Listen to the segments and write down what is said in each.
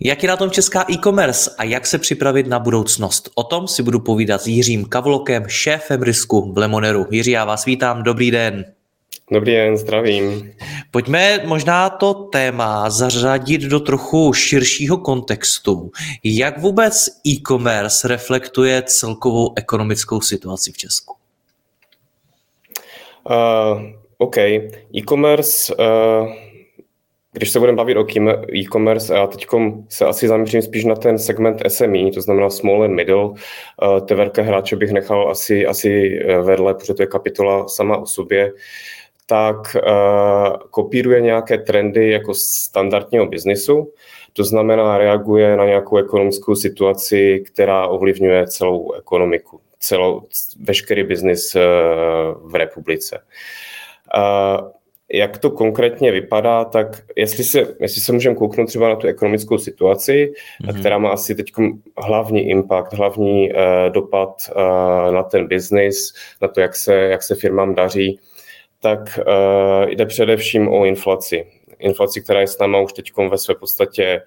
Jak je na tom česká e-commerce a jak se připravit na budoucnost? O tom si budu povídat s Jiřím Kawulokem, šéfem risku v Lemoneru. Jiří, já vás vítám, dobrý den. Dobrý den, zdravím. Pojďme možná to téma zařadit do trochu širšího kontextu. Jak vůbec e-commerce reflektuje celkovou ekonomickou situaci v Česku? OK, e-commerce... Když se budeme bavit o e-commerce, já teď se asi zaměřím spíš na ten segment SME, to znamená small and middle. Ty velké hráče bych nechal asi vedle, protože to je kapitola sama o sobě. Tak kopíruje nějaké trendy jako standardního biznisu, to znamená reaguje na nějakou ekonomickou situaci, která ovlivňuje celou ekonomiku, veškerý biznis v republice. Jak to konkrétně vypadá, tak jestli se můžeme kouknout třeba na tu ekonomickou situaci, která má asi teď hlavní impact, hlavní dopad na ten biznis, na to, jak se firmám daří, tak jde především o inflaci. Inflaci, která je s náma už teď ve své podstatě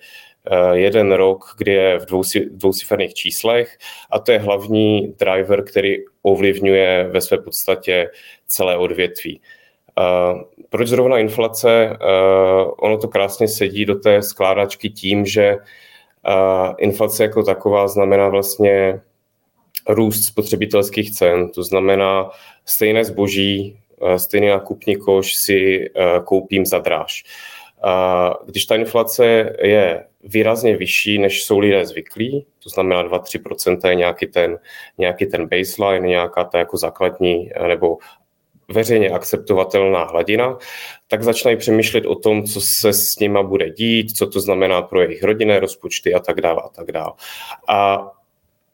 jeden rok, kdy je v dvouciferných číslech, a to je hlavní driver, který ovlivňuje ve své podstatě celé odvětví. Proč zrovna inflace? Ono to krásně sedí do té skládačky tím, že inflace jako taková znamená vlastně růst spotřebitelských cen. To znamená stejné zboží, stejný nákupní koš si koupím za dráž. Když ta inflace je výrazně vyšší, než jsou lidé zvyklí, to znamená 2-3% je nějaký ten baseline, nějaká ta jako základní nebo veřejně akceptovatelná hladina, tak začínají přemýšlet o tom, co se s nima bude dít, co to znamená pro jejich rodinné rozpočty a tak dále a tak dále. A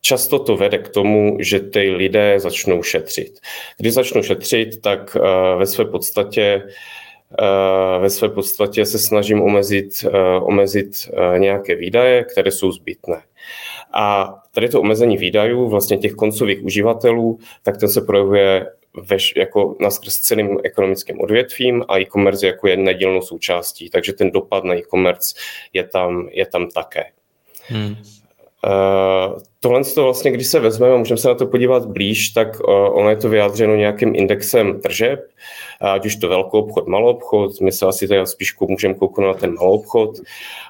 často to vede k tomu, že ty lidé začnou šetřit. Když začnou šetřit, tak ve své podstatě se snažím omezit nějaké výdaje, které jsou zbytné. A tady to omezení výdajů vlastně těch koncových uživatelů, tak ten se projevuje jako naskrz celým ekonomickým odvětvím a e-commerce jako je nedílnou součástí, takže ten dopad na e-commerce je tam také. Tohle to vlastně, když se vezmeme a můžeme se na to podívat blíž, tak ono je to vyjádřeno nějakým indexem tržeb, ať už to velkou obchod, malou obchod, my se asi tady spíš můžeme kouknout na ten malou obchod,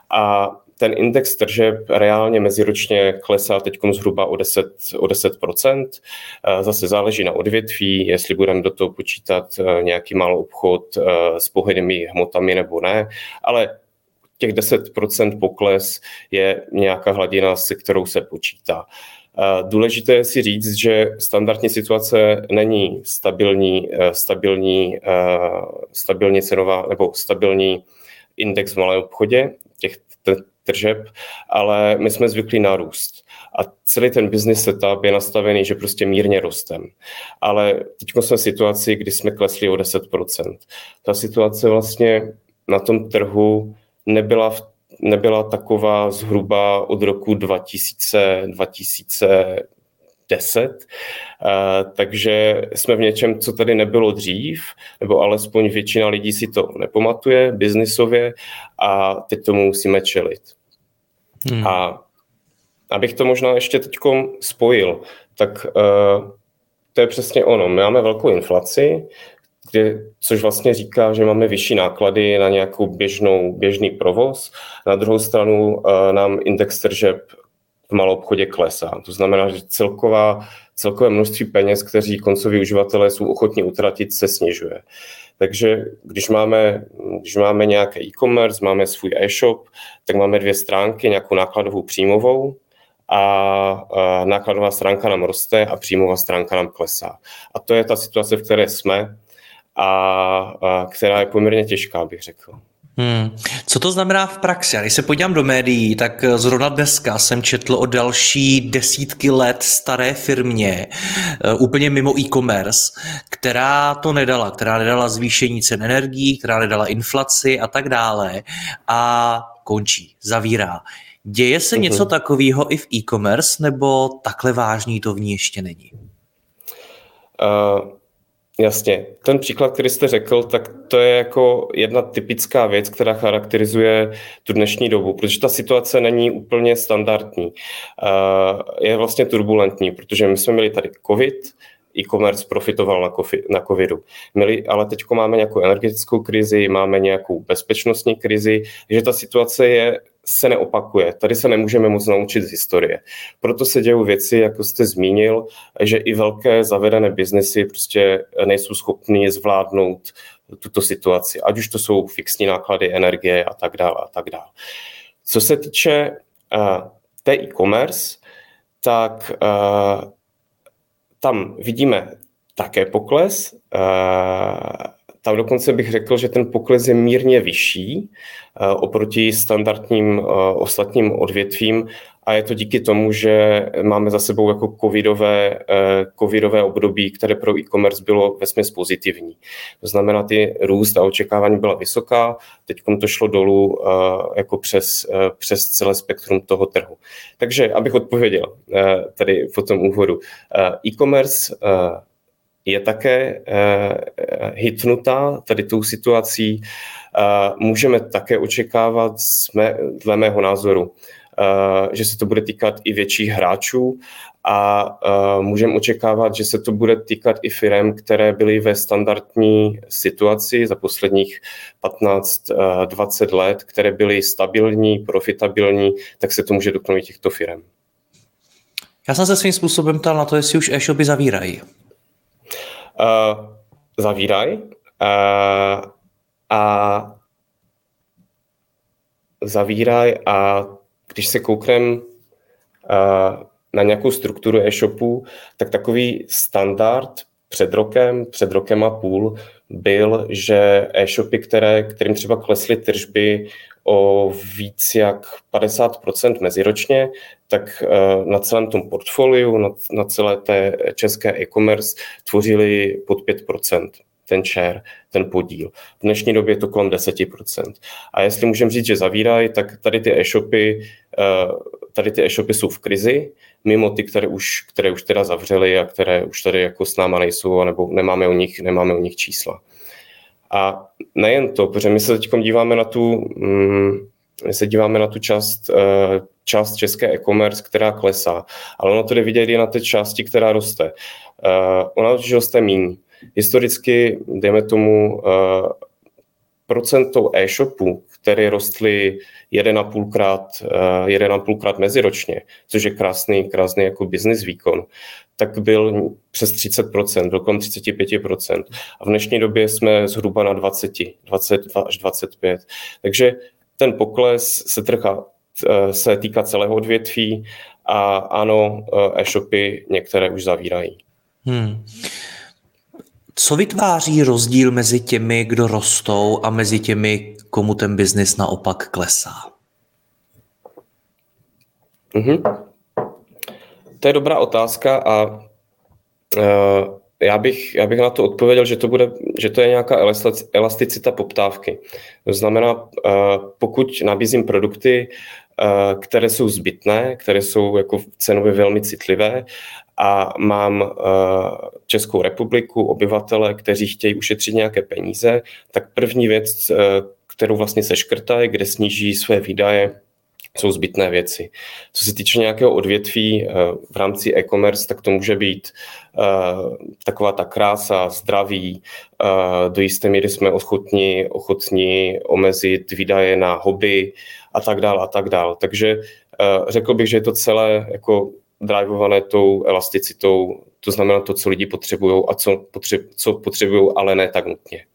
a ten index tržeb reálně meziročně klesá teď zhruba o 10%. Zase záleží na odvětví, jestli budeme do toho počítat nějaký malý obchod s pohonnými hmotami nebo ne, ale těch 10% pokles je nějaká hladina, se kterou se počítá. Důležité je si říct, že standardní situace není stabilní cenová nebo stabilní index v malém obchodě, těch tržeb, ale my jsme zvyklí na růst. A celý ten business setup je nastavený, že prostě mírně rostem. Ale teď jsme v situaci, kdy jsme klesli o 10%. Ta situace vlastně na tom trhu nebyla taková zhruba od roku 2010, takže jsme v něčem, co tady nebylo dřív, nebo alespoň většina lidí si to nepamatuje biznisově, a teď tomu musíme čelit. A abych to možná ještě teďkom spojil, tak to je přesně ono. My máme velkou inflaci, což vlastně říká, že máme vyšší náklady na nějakou běžný provoz. Na druhou stranu nám index tržeb v maloobchodě klesá. To znamená, že celkové množství peněz, kteří koncoví uživatelé jsou ochotní utratit, se snižuje. Takže když máme nějaké e-commerce, máme svůj e-shop, tak máme dvě stránky, nějakou nákladovou, příjmovou, a nákladová stránka nám roste a příjmová stránka nám klesá. A to je ta situace, v které jsme. a která je poměrně těžká, bych řekl. Co to znamená v praxi? A když se podívám do médií, tak zrovna dneska jsem četl o další desítky let staré firmě, úplně mimo e-commerce, která nedala zvýšení cen energií, která nedala inflaci a tak dále a končí, zavírá. Děje se něco takového i v e-commerce, nebo takhle vážný to v ní ještě není? Jasně. Ten příklad, který jste řekl, tak to je jako jedna typická věc, která charakterizuje tu dnešní dobu, protože ta situace není úplně standardní. Je vlastně turbulentní, protože my jsme měli tady covid, e-commerce profitoval na covidu. Ale teď máme nějakou energetickou krizi, máme nějakou bezpečnostní krizi, že ta situace se neopakuje. Tady se nemůžeme moc naučit z historie. Proto se dějou věci, jako jste zmínil, že i velké zavedené biznesy prostě nejsou schopní zvládnout tuto situaci. Ať už to jsou fixní náklady, energie a tak dále a tak dále. Co se týče té e-commerce, tak tam vidíme také pokles. Tam dokonce bych řekl, že ten pokles je mírně vyšší oproti standardním ostatním odvětvím a je to díky tomu, že máme za sebou jako covidové období, které pro e-commerce bylo vesměs pozitivní. To znamená, ty růst a očekávání byla vysoká, teď to šlo dolů jako přes celé spektrum toho trhu. Takže, abych odpověděl tady po tom úvodu, e-commerce je také hitnutá tady tou situací. Můžeme také očekávat, dle mého názoru, že se to bude týkat i větších hráčů a můžeme očekávat, že se to bude týkat i firem, které byly ve standardní situaci za posledních 15-20 let, které byly stabilní, profitabilní, tak se to může dotknout i těchto firem. Já jsem se svým způsobem ptal na to, jestli už e-shopy zavírají. Zavíraj a když se kouknem na nějakou strukturu e-shopu, tak takový standard před rokem a půl byl, že e-shopy, kterým třeba klesly tržby o víc jak 50% meziročně, tak na celém tom portfoliu, na celé té české e-commerce tvořili pod 5% ten share, ten podíl. V dnešní době je to kolem 10%. A jestli můžeme říct, že zavírají, tak tady ty e-shopy jsou v krizi, mimo ty, které už teda zavřely a které už tady jako s náma nejsou, nebo nemáme o nich čísla. A nejen to, protože my se teď díváme na tu část české e-commerce, která klesá, ale ono to jde vidět i na té části, která roste. Ona roste míň. Historicky, dejme tomu, procentou e-shopů, které rostly 1,5krát meziročně, což je krásný jako business výkon, tak byl přes 30%, dokonce 35%. A v dnešní době jsme zhruba na 22 až 25. Takže ten pokles se týká celého odvětví a ano, e-shopy některé už zavírají. Co vytváří rozdíl mezi těmi, kdo rostou a mezi těmi, komu ten biznis naopak klesá? To je dobrá otázka a já bych na to odpověděl, že to je nějaká elasticita poptávky. To znamená, pokud nabízím produkty, které jsou zbytné, které jsou jako cenově velmi citlivé a mám Českou republiku, obyvatele, kteří chtějí ušetřit nějaké peníze, tak první věc, kterou vlastně seškrtají, kde sníží své výdaje, jsou zbytné věci. Co se týče nějakého odvětví v rámci e-commerce, tak to může být taková ta krása, zdraví, do jisté míry jsme ochotní omezit výdaje na hobby a tak dále a tak dále. Takže řekl bych, že je to celé jako drivované tou elasticitou, to znamená to, co lidi potřebují a co potřebují, ale ne tak nutně.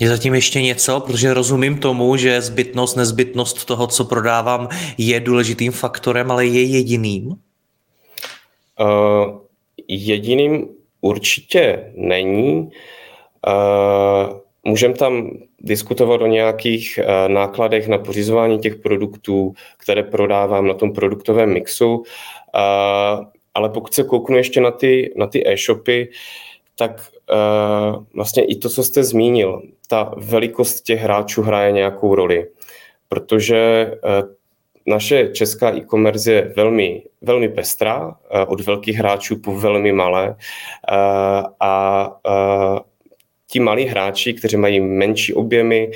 Je zatím ještě něco, protože rozumím tomu, že zbytnost, nezbytnost toho, co prodávám, je důležitým faktorem, ale je jediným? Jediným určitě není. Můžeme tam diskutovat o nějakých nákladech na pořizování těch produktů, které prodávám na tom produktovém mixu, ale pokud se kouknu ještě na ty e-shopy, tak vlastně i to, co jste zmínil, ta velikost těch hráčů hraje nějakou roli, protože naše česká e-commerce je velmi, velmi pestrá, od velkých hráčů po velmi malé a ti malí hráči, kteří mají menší objemy,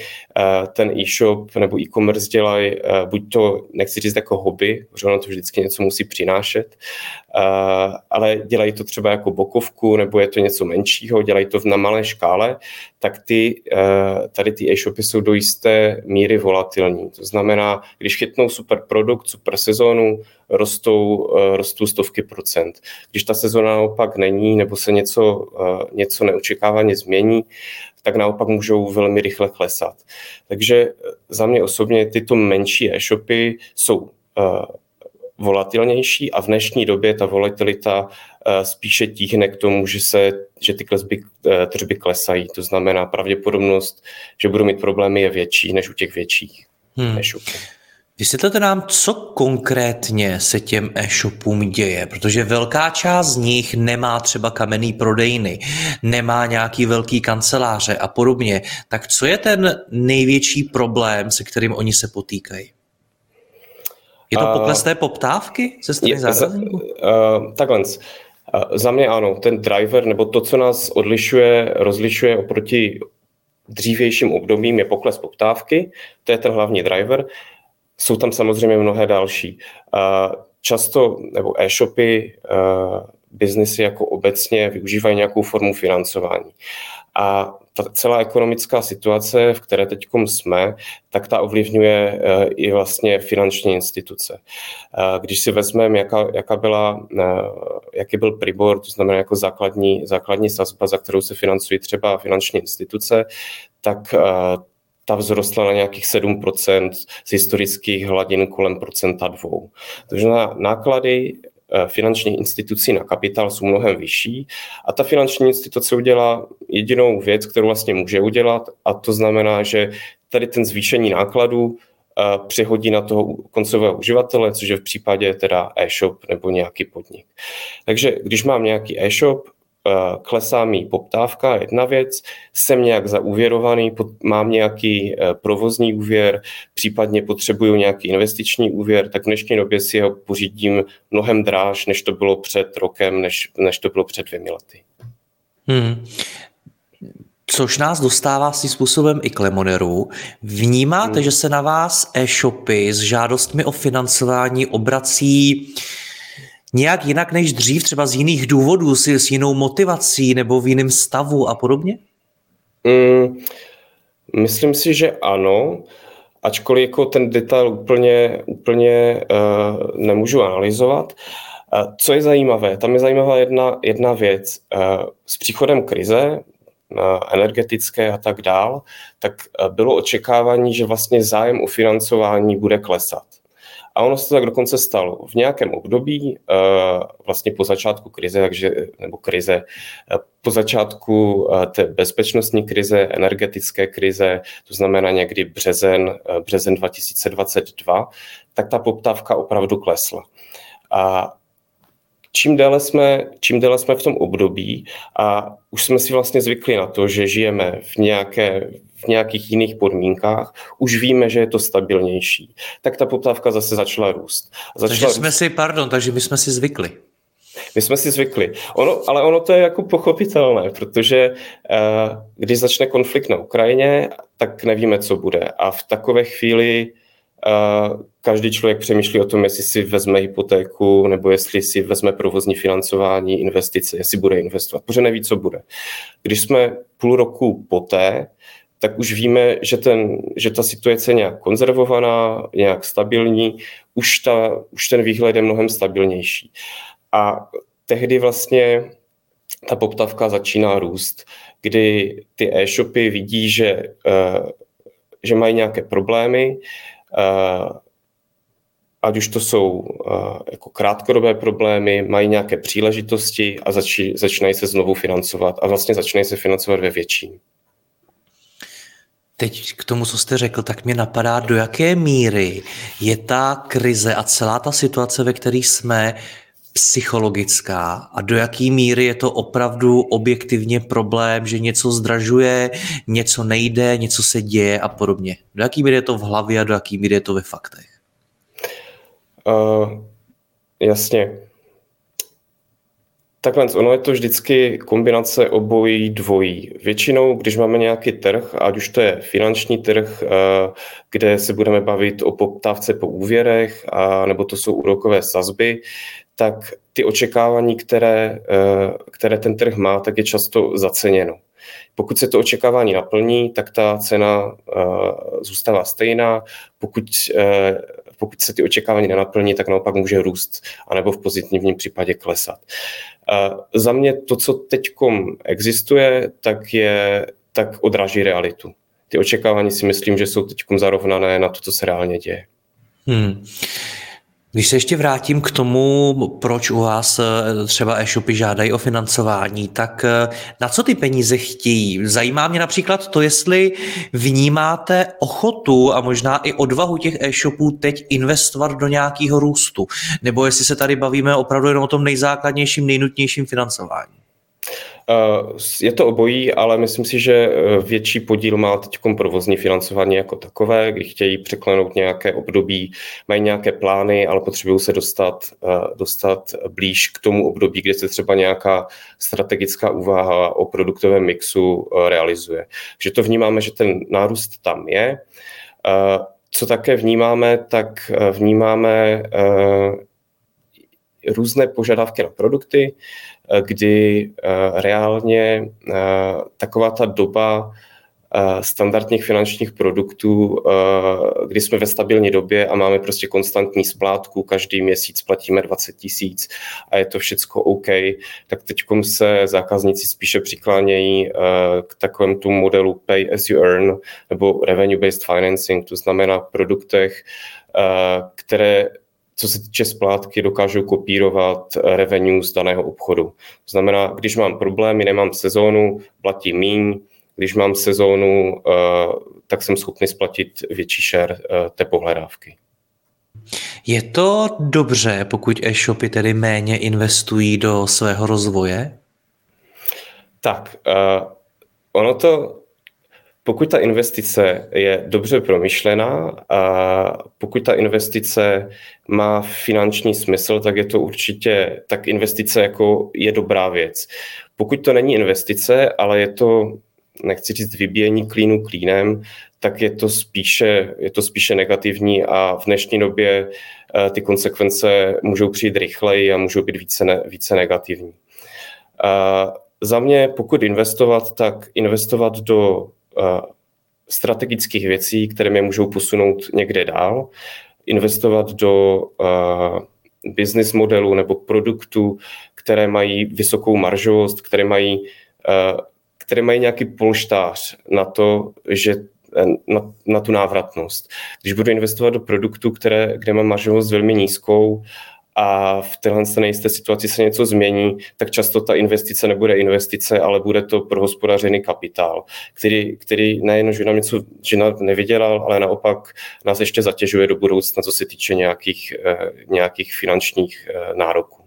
ten e-shop nebo e-commerce dělají, buď to, nechci říct jako hobby, protože ono to vždycky něco musí přinášet, ale dělají to třeba jako bokovku, nebo je to něco menšího, dělají to na malé škále, tak tady ty e-shopy jsou do jisté míry volatilní. To znamená, když chytnou super produkt, super sezónu, rostou stovky procent. Když ta sezóna naopak není, nebo se něco neočekávaně změní, tak naopak můžou velmi rychle klesat. Takže za mě osobně tyto menší e-shopy jsou volatilnější a v dnešní době ta volatilita spíše tíhne k tomu, že ty tržby klesají. To znamená, pravděpodobnost, že budou mít problémy, je větší než u těch větších e-shopů. Vysvětlete nám, co konkrétně se těm e-shopům děje, protože velká část z nich nemá třeba kamenný prodejny, nemá nějaký velký kanceláře a podobně. Tak co je ten největší problém, se kterým oni se potýkají? Je to pokles té poptávky ze strany zákazníků? Takhle. Za mě ano, ten driver, nebo to, co nás rozlišuje oproti dřívějším obdobím, je pokles poptávky, to je ten hlavní driver. Jsou tam samozřejmě mnohé další. Často, nebo e-shopy, biznesy jako obecně využívají nějakou formu financování. A ta celá ekonomická situace, v které teď jsme, tak ta ovlivňuje i vlastně finanční instituce. Když si vezmeme, jaký byl PRIBOR, to znamená jako základní sazba, za kterou se financují třeba finanční instituce, tak ta vzrostla na nějakých 7% z historických hladin kolem 1-2%. Takže náklady finanční institucí na kapitál jsou mnohem vyšší a ta finanční instituce udělá jedinou věc, kterou vlastně může udělat, a to znamená, že tady ten zvýšení nákladů přehodí na toho koncového uživatele, což je v případě teda e-shop nebo nějaký podnik. Takže když mám nějaký e-shop, klesá mi poptávka, jedna věc, jsem nějak zaúvěrovaný, mám nějaký provozní úvěr, případně potřebuju nějaký investiční úvěr, tak v dnešní době si ho pořídím mnohem dráž, než to bylo před rokem, než to bylo před 2 lety. Což nás dostává svým způsobem i k Lemoneru. Vnímáte, že se na vás e-shopy s žádostmi o financování obrací nějak jinak než dřív, třeba z jiných důvodů, s jinou motivací nebo v jiném stavu a podobně? Myslím si, že ano, ačkoliv jako ten detail úplně nemůžu analyzovat. Co je zajímavé? Tam je zajímavá jedna věc. S příchodem krize, energetické a tak dál, tak bylo očekávání, že vlastně zájem o financování bude klesat. A ono se to tak dokonce stalo. V nějakém období, vlastně po začátku krize, po začátku té bezpečnostní krize, energetické krize, to znamená někdy březen 2022, tak ta poptávka opravdu klesla. A čím déle jsme v tom období a už jsme si vlastně zvykli na to, že žijeme v nějakých jiných podmínkách, už víme, že je to stabilnější, tak ta poptávka zase začala růst. Takže my jsme si zvykli. Ale ono to je jako pochopitelné, protože když začne konflikt na Ukrajině, tak nevíme, co bude. A v takové chvíli každý člověk přemýšlí o tom, jestli si vezme hypotéku nebo jestli si vezme provozní financování, investice, jestli bude investovat, protože neví, co bude. Když jsme půl roku poté, tak už víme, že ta situace je nějak konzervovaná, nějak stabilní, už ten výhled je mnohem stabilnější. A tehdy vlastně ta poptávka začíná růst, kdy ty e-shopy vidí, že mají nějaké problémy, ať už to jsou jako krátkodobé problémy, mají nějaké příležitosti a začínají se znovu financovat a vlastně začínají se financovat ve větším. Teď k tomu, co jste řekl, tak mě napadá, do jaké míry je ta krize a celá ta situace, ve které jsme, psychologická a do jaký míry je to opravdu objektivně problém, že něco zdražuje, něco nejde, něco se děje a podobně. Do jaký míry je to v hlavě a do jaký míry je to ve faktech? Jasně. Takhle, ono je to vždycky kombinace obojí dvojí. Většinou, když máme nějaký trh, ať už to je finanční trh, kde se budeme bavit o poptávce po úvěrech, nebo to jsou úrokové sazby, tak ty očekávání, které ten trh má, tak je často zaceněno. Pokud se to očekávání naplní, tak ta cena zůstává stejná. Pokud se ty očekávání nenaplní, tak naopak může růst, anebo v pozitivním případě klesat. Za mě to, co teďkom existuje, tak odráží realitu. Ty očekávání si myslím, že jsou teďkom zarovnané na to, co se reálně děje. Když se ještě vrátím k tomu, proč u vás třeba e-shopy žádají o financování, tak na co ty peníze chtějí? Zajímá mě například to, jestli vnímáte ochotu a možná i odvahu těch e-shopů teď investovat do nějakého růstu, nebo jestli se tady bavíme opravdu jenom o tom nejzákladnějším, nejnutnějším financování. Je to obojí, ale myslím si, že větší podíl má teď provozní financování jako takové, kdy chtějí překlenout nějaké období, mají nějaké plány, ale potřebují se dostat blíž k tomu období, kde se třeba nějaká strategická úvaha o produktovém mixu realizuje. Takže to vnímáme, že ten nárůst tam je. Co také vnímáme, tak vnímáme různé požadavky na produkty, kdy reálně taková ta doba standardních finančních produktů, kdy jsme ve stabilní době a máme prostě konstantní splátku, každý měsíc platíme 20 000 a je to všecko OK, tak teďkom se zákazníci spíše přiklánějí k takovému tu modelu pay as you earn nebo revenue-based financing, to znamená produktech, které co se týče splátky, dokážou kopírovat revenue z daného obchodu. To znamená, když mám problémy, nemám sezónu, platím míň, když mám sezónu, tak jsem schopný splatit větší share té pohledávky. Je to dobře, pokud e-shopy tedy méně investují do svého rozvoje? Tak, ono to... Pokud ta investice je dobře promyšlená a pokud ta investice má finanční smysl, tak je to určitě, tak investice jako je dobrá věc. Pokud to není investice, ale je to, nechci říct, vybíjení klínu klínem, tak je to spíše negativní a v dnešní době ty konsekvence můžou přijít rychleji a můžou být více negativní. Za mě, pokud investovat, tak investovat do strategických věcí, které mě můžou posunout někde dál, investovat do business modelu nebo produktů, které mají vysokou maržovost, které mají nějaký polštář na to, že na tu návratnost. Když budu investovat do produktů, kde mám maržovost velmi nízkou a v téhle nejisté situaci se něco změní, tak často ta investice nebude investice, ale bude to prohospodařený kapitál, který nejen, že nám něco nevydělal, ale naopak nás ještě zatěžuje do budoucna, co se týče nějakých finančních nároků.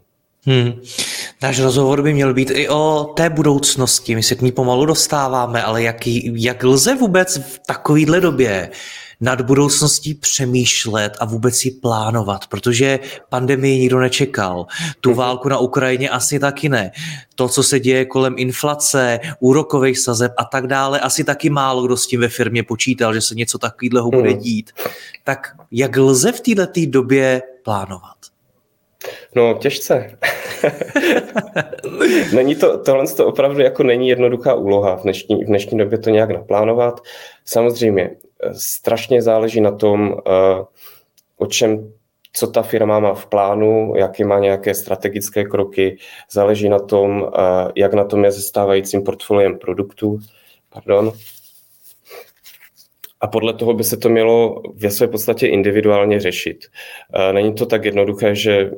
Náš rozhovor by měl být i o té budoucnosti. My se k ní pomalu dostáváme, ale jak lze vůbec v takovýhle době nad budoucností přemýšlet a vůbec ji plánovat, protože pandemii nikdo nečekal. Tu válku na Ukrajině asi taky ne. To, co se děje kolem inflace, úrokových sazeb a tak dále, asi taky málo kdo s tím ve firmě počítal, že se něco takového bude dít. Tak jak lze v této době plánovat? No, těžce. Tohle opravdu jako není jednoduchá úloha v dnešní době to nějak naplánovat. Samozřejmě strašně záleží na tom, co ta firma má v plánu, jaké má nějaké strategické kroky, záleží na tom, jak na tom je se stávajícím portfoliem produktů. a podle toho by se to mělo ve své podstatě individuálně řešit. Není to tak jednoduché, že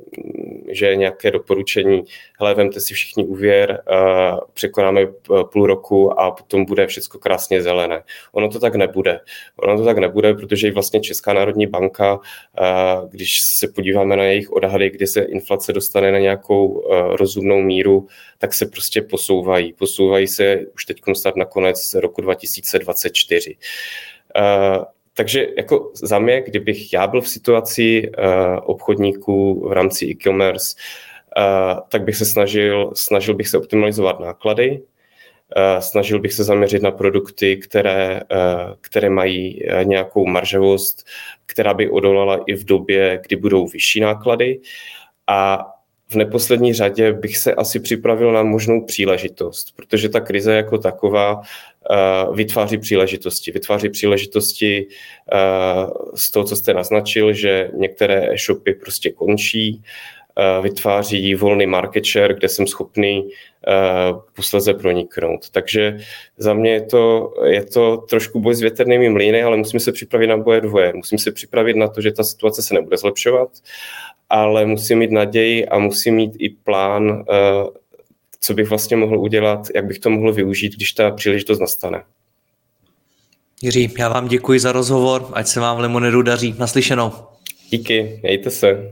nějaké doporučení, hele, vemte si všichni úvěr, překonáme půl roku a potom bude všechno krásně zelené. Ono to tak nebude. Protože i vlastně Česká národní banka, když se podíváme na jejich odhady, kdy se inflace dostane na nějakou rozumnou míru, tak se prostě posouvají. Posouvají se už teď snad na konec roku 2024. Takže jako za mě, kdybych já byl v situaci obchodníků v rámci e-commerce, tak bych se snažil bych se optimalizovat náklady, snažil bych se zaměřit na produkty, které mají nějakou maržovost, která by odolala i v době, kdy budou vyšší náklady, a v neposlední řadě bych se asi připravil na možnou příležitost, protože ta krize jako taková vytváří příležitosti. Vytváří příležitosti z toho, co jste naznačil, že některé e-shopy prostě končí, vytváří volný market share, kde jsem schopný posléze proniknout. Takže za mě je to trošku boj s větrnými mlýny, ale musím se připravit na boje dvoje. Musím se připravit na to, že ta situace se nebude zlepšovat, ale musím mít naději a musím mít i plán, co bych vlastně mohl udělat, jak bych to mohl využít, když ta příležitost nastane. Jiří, já vám děkuji za rozhovor, ať se vám v Lemoneru daří. Naslyšenou. Díky, mějte se.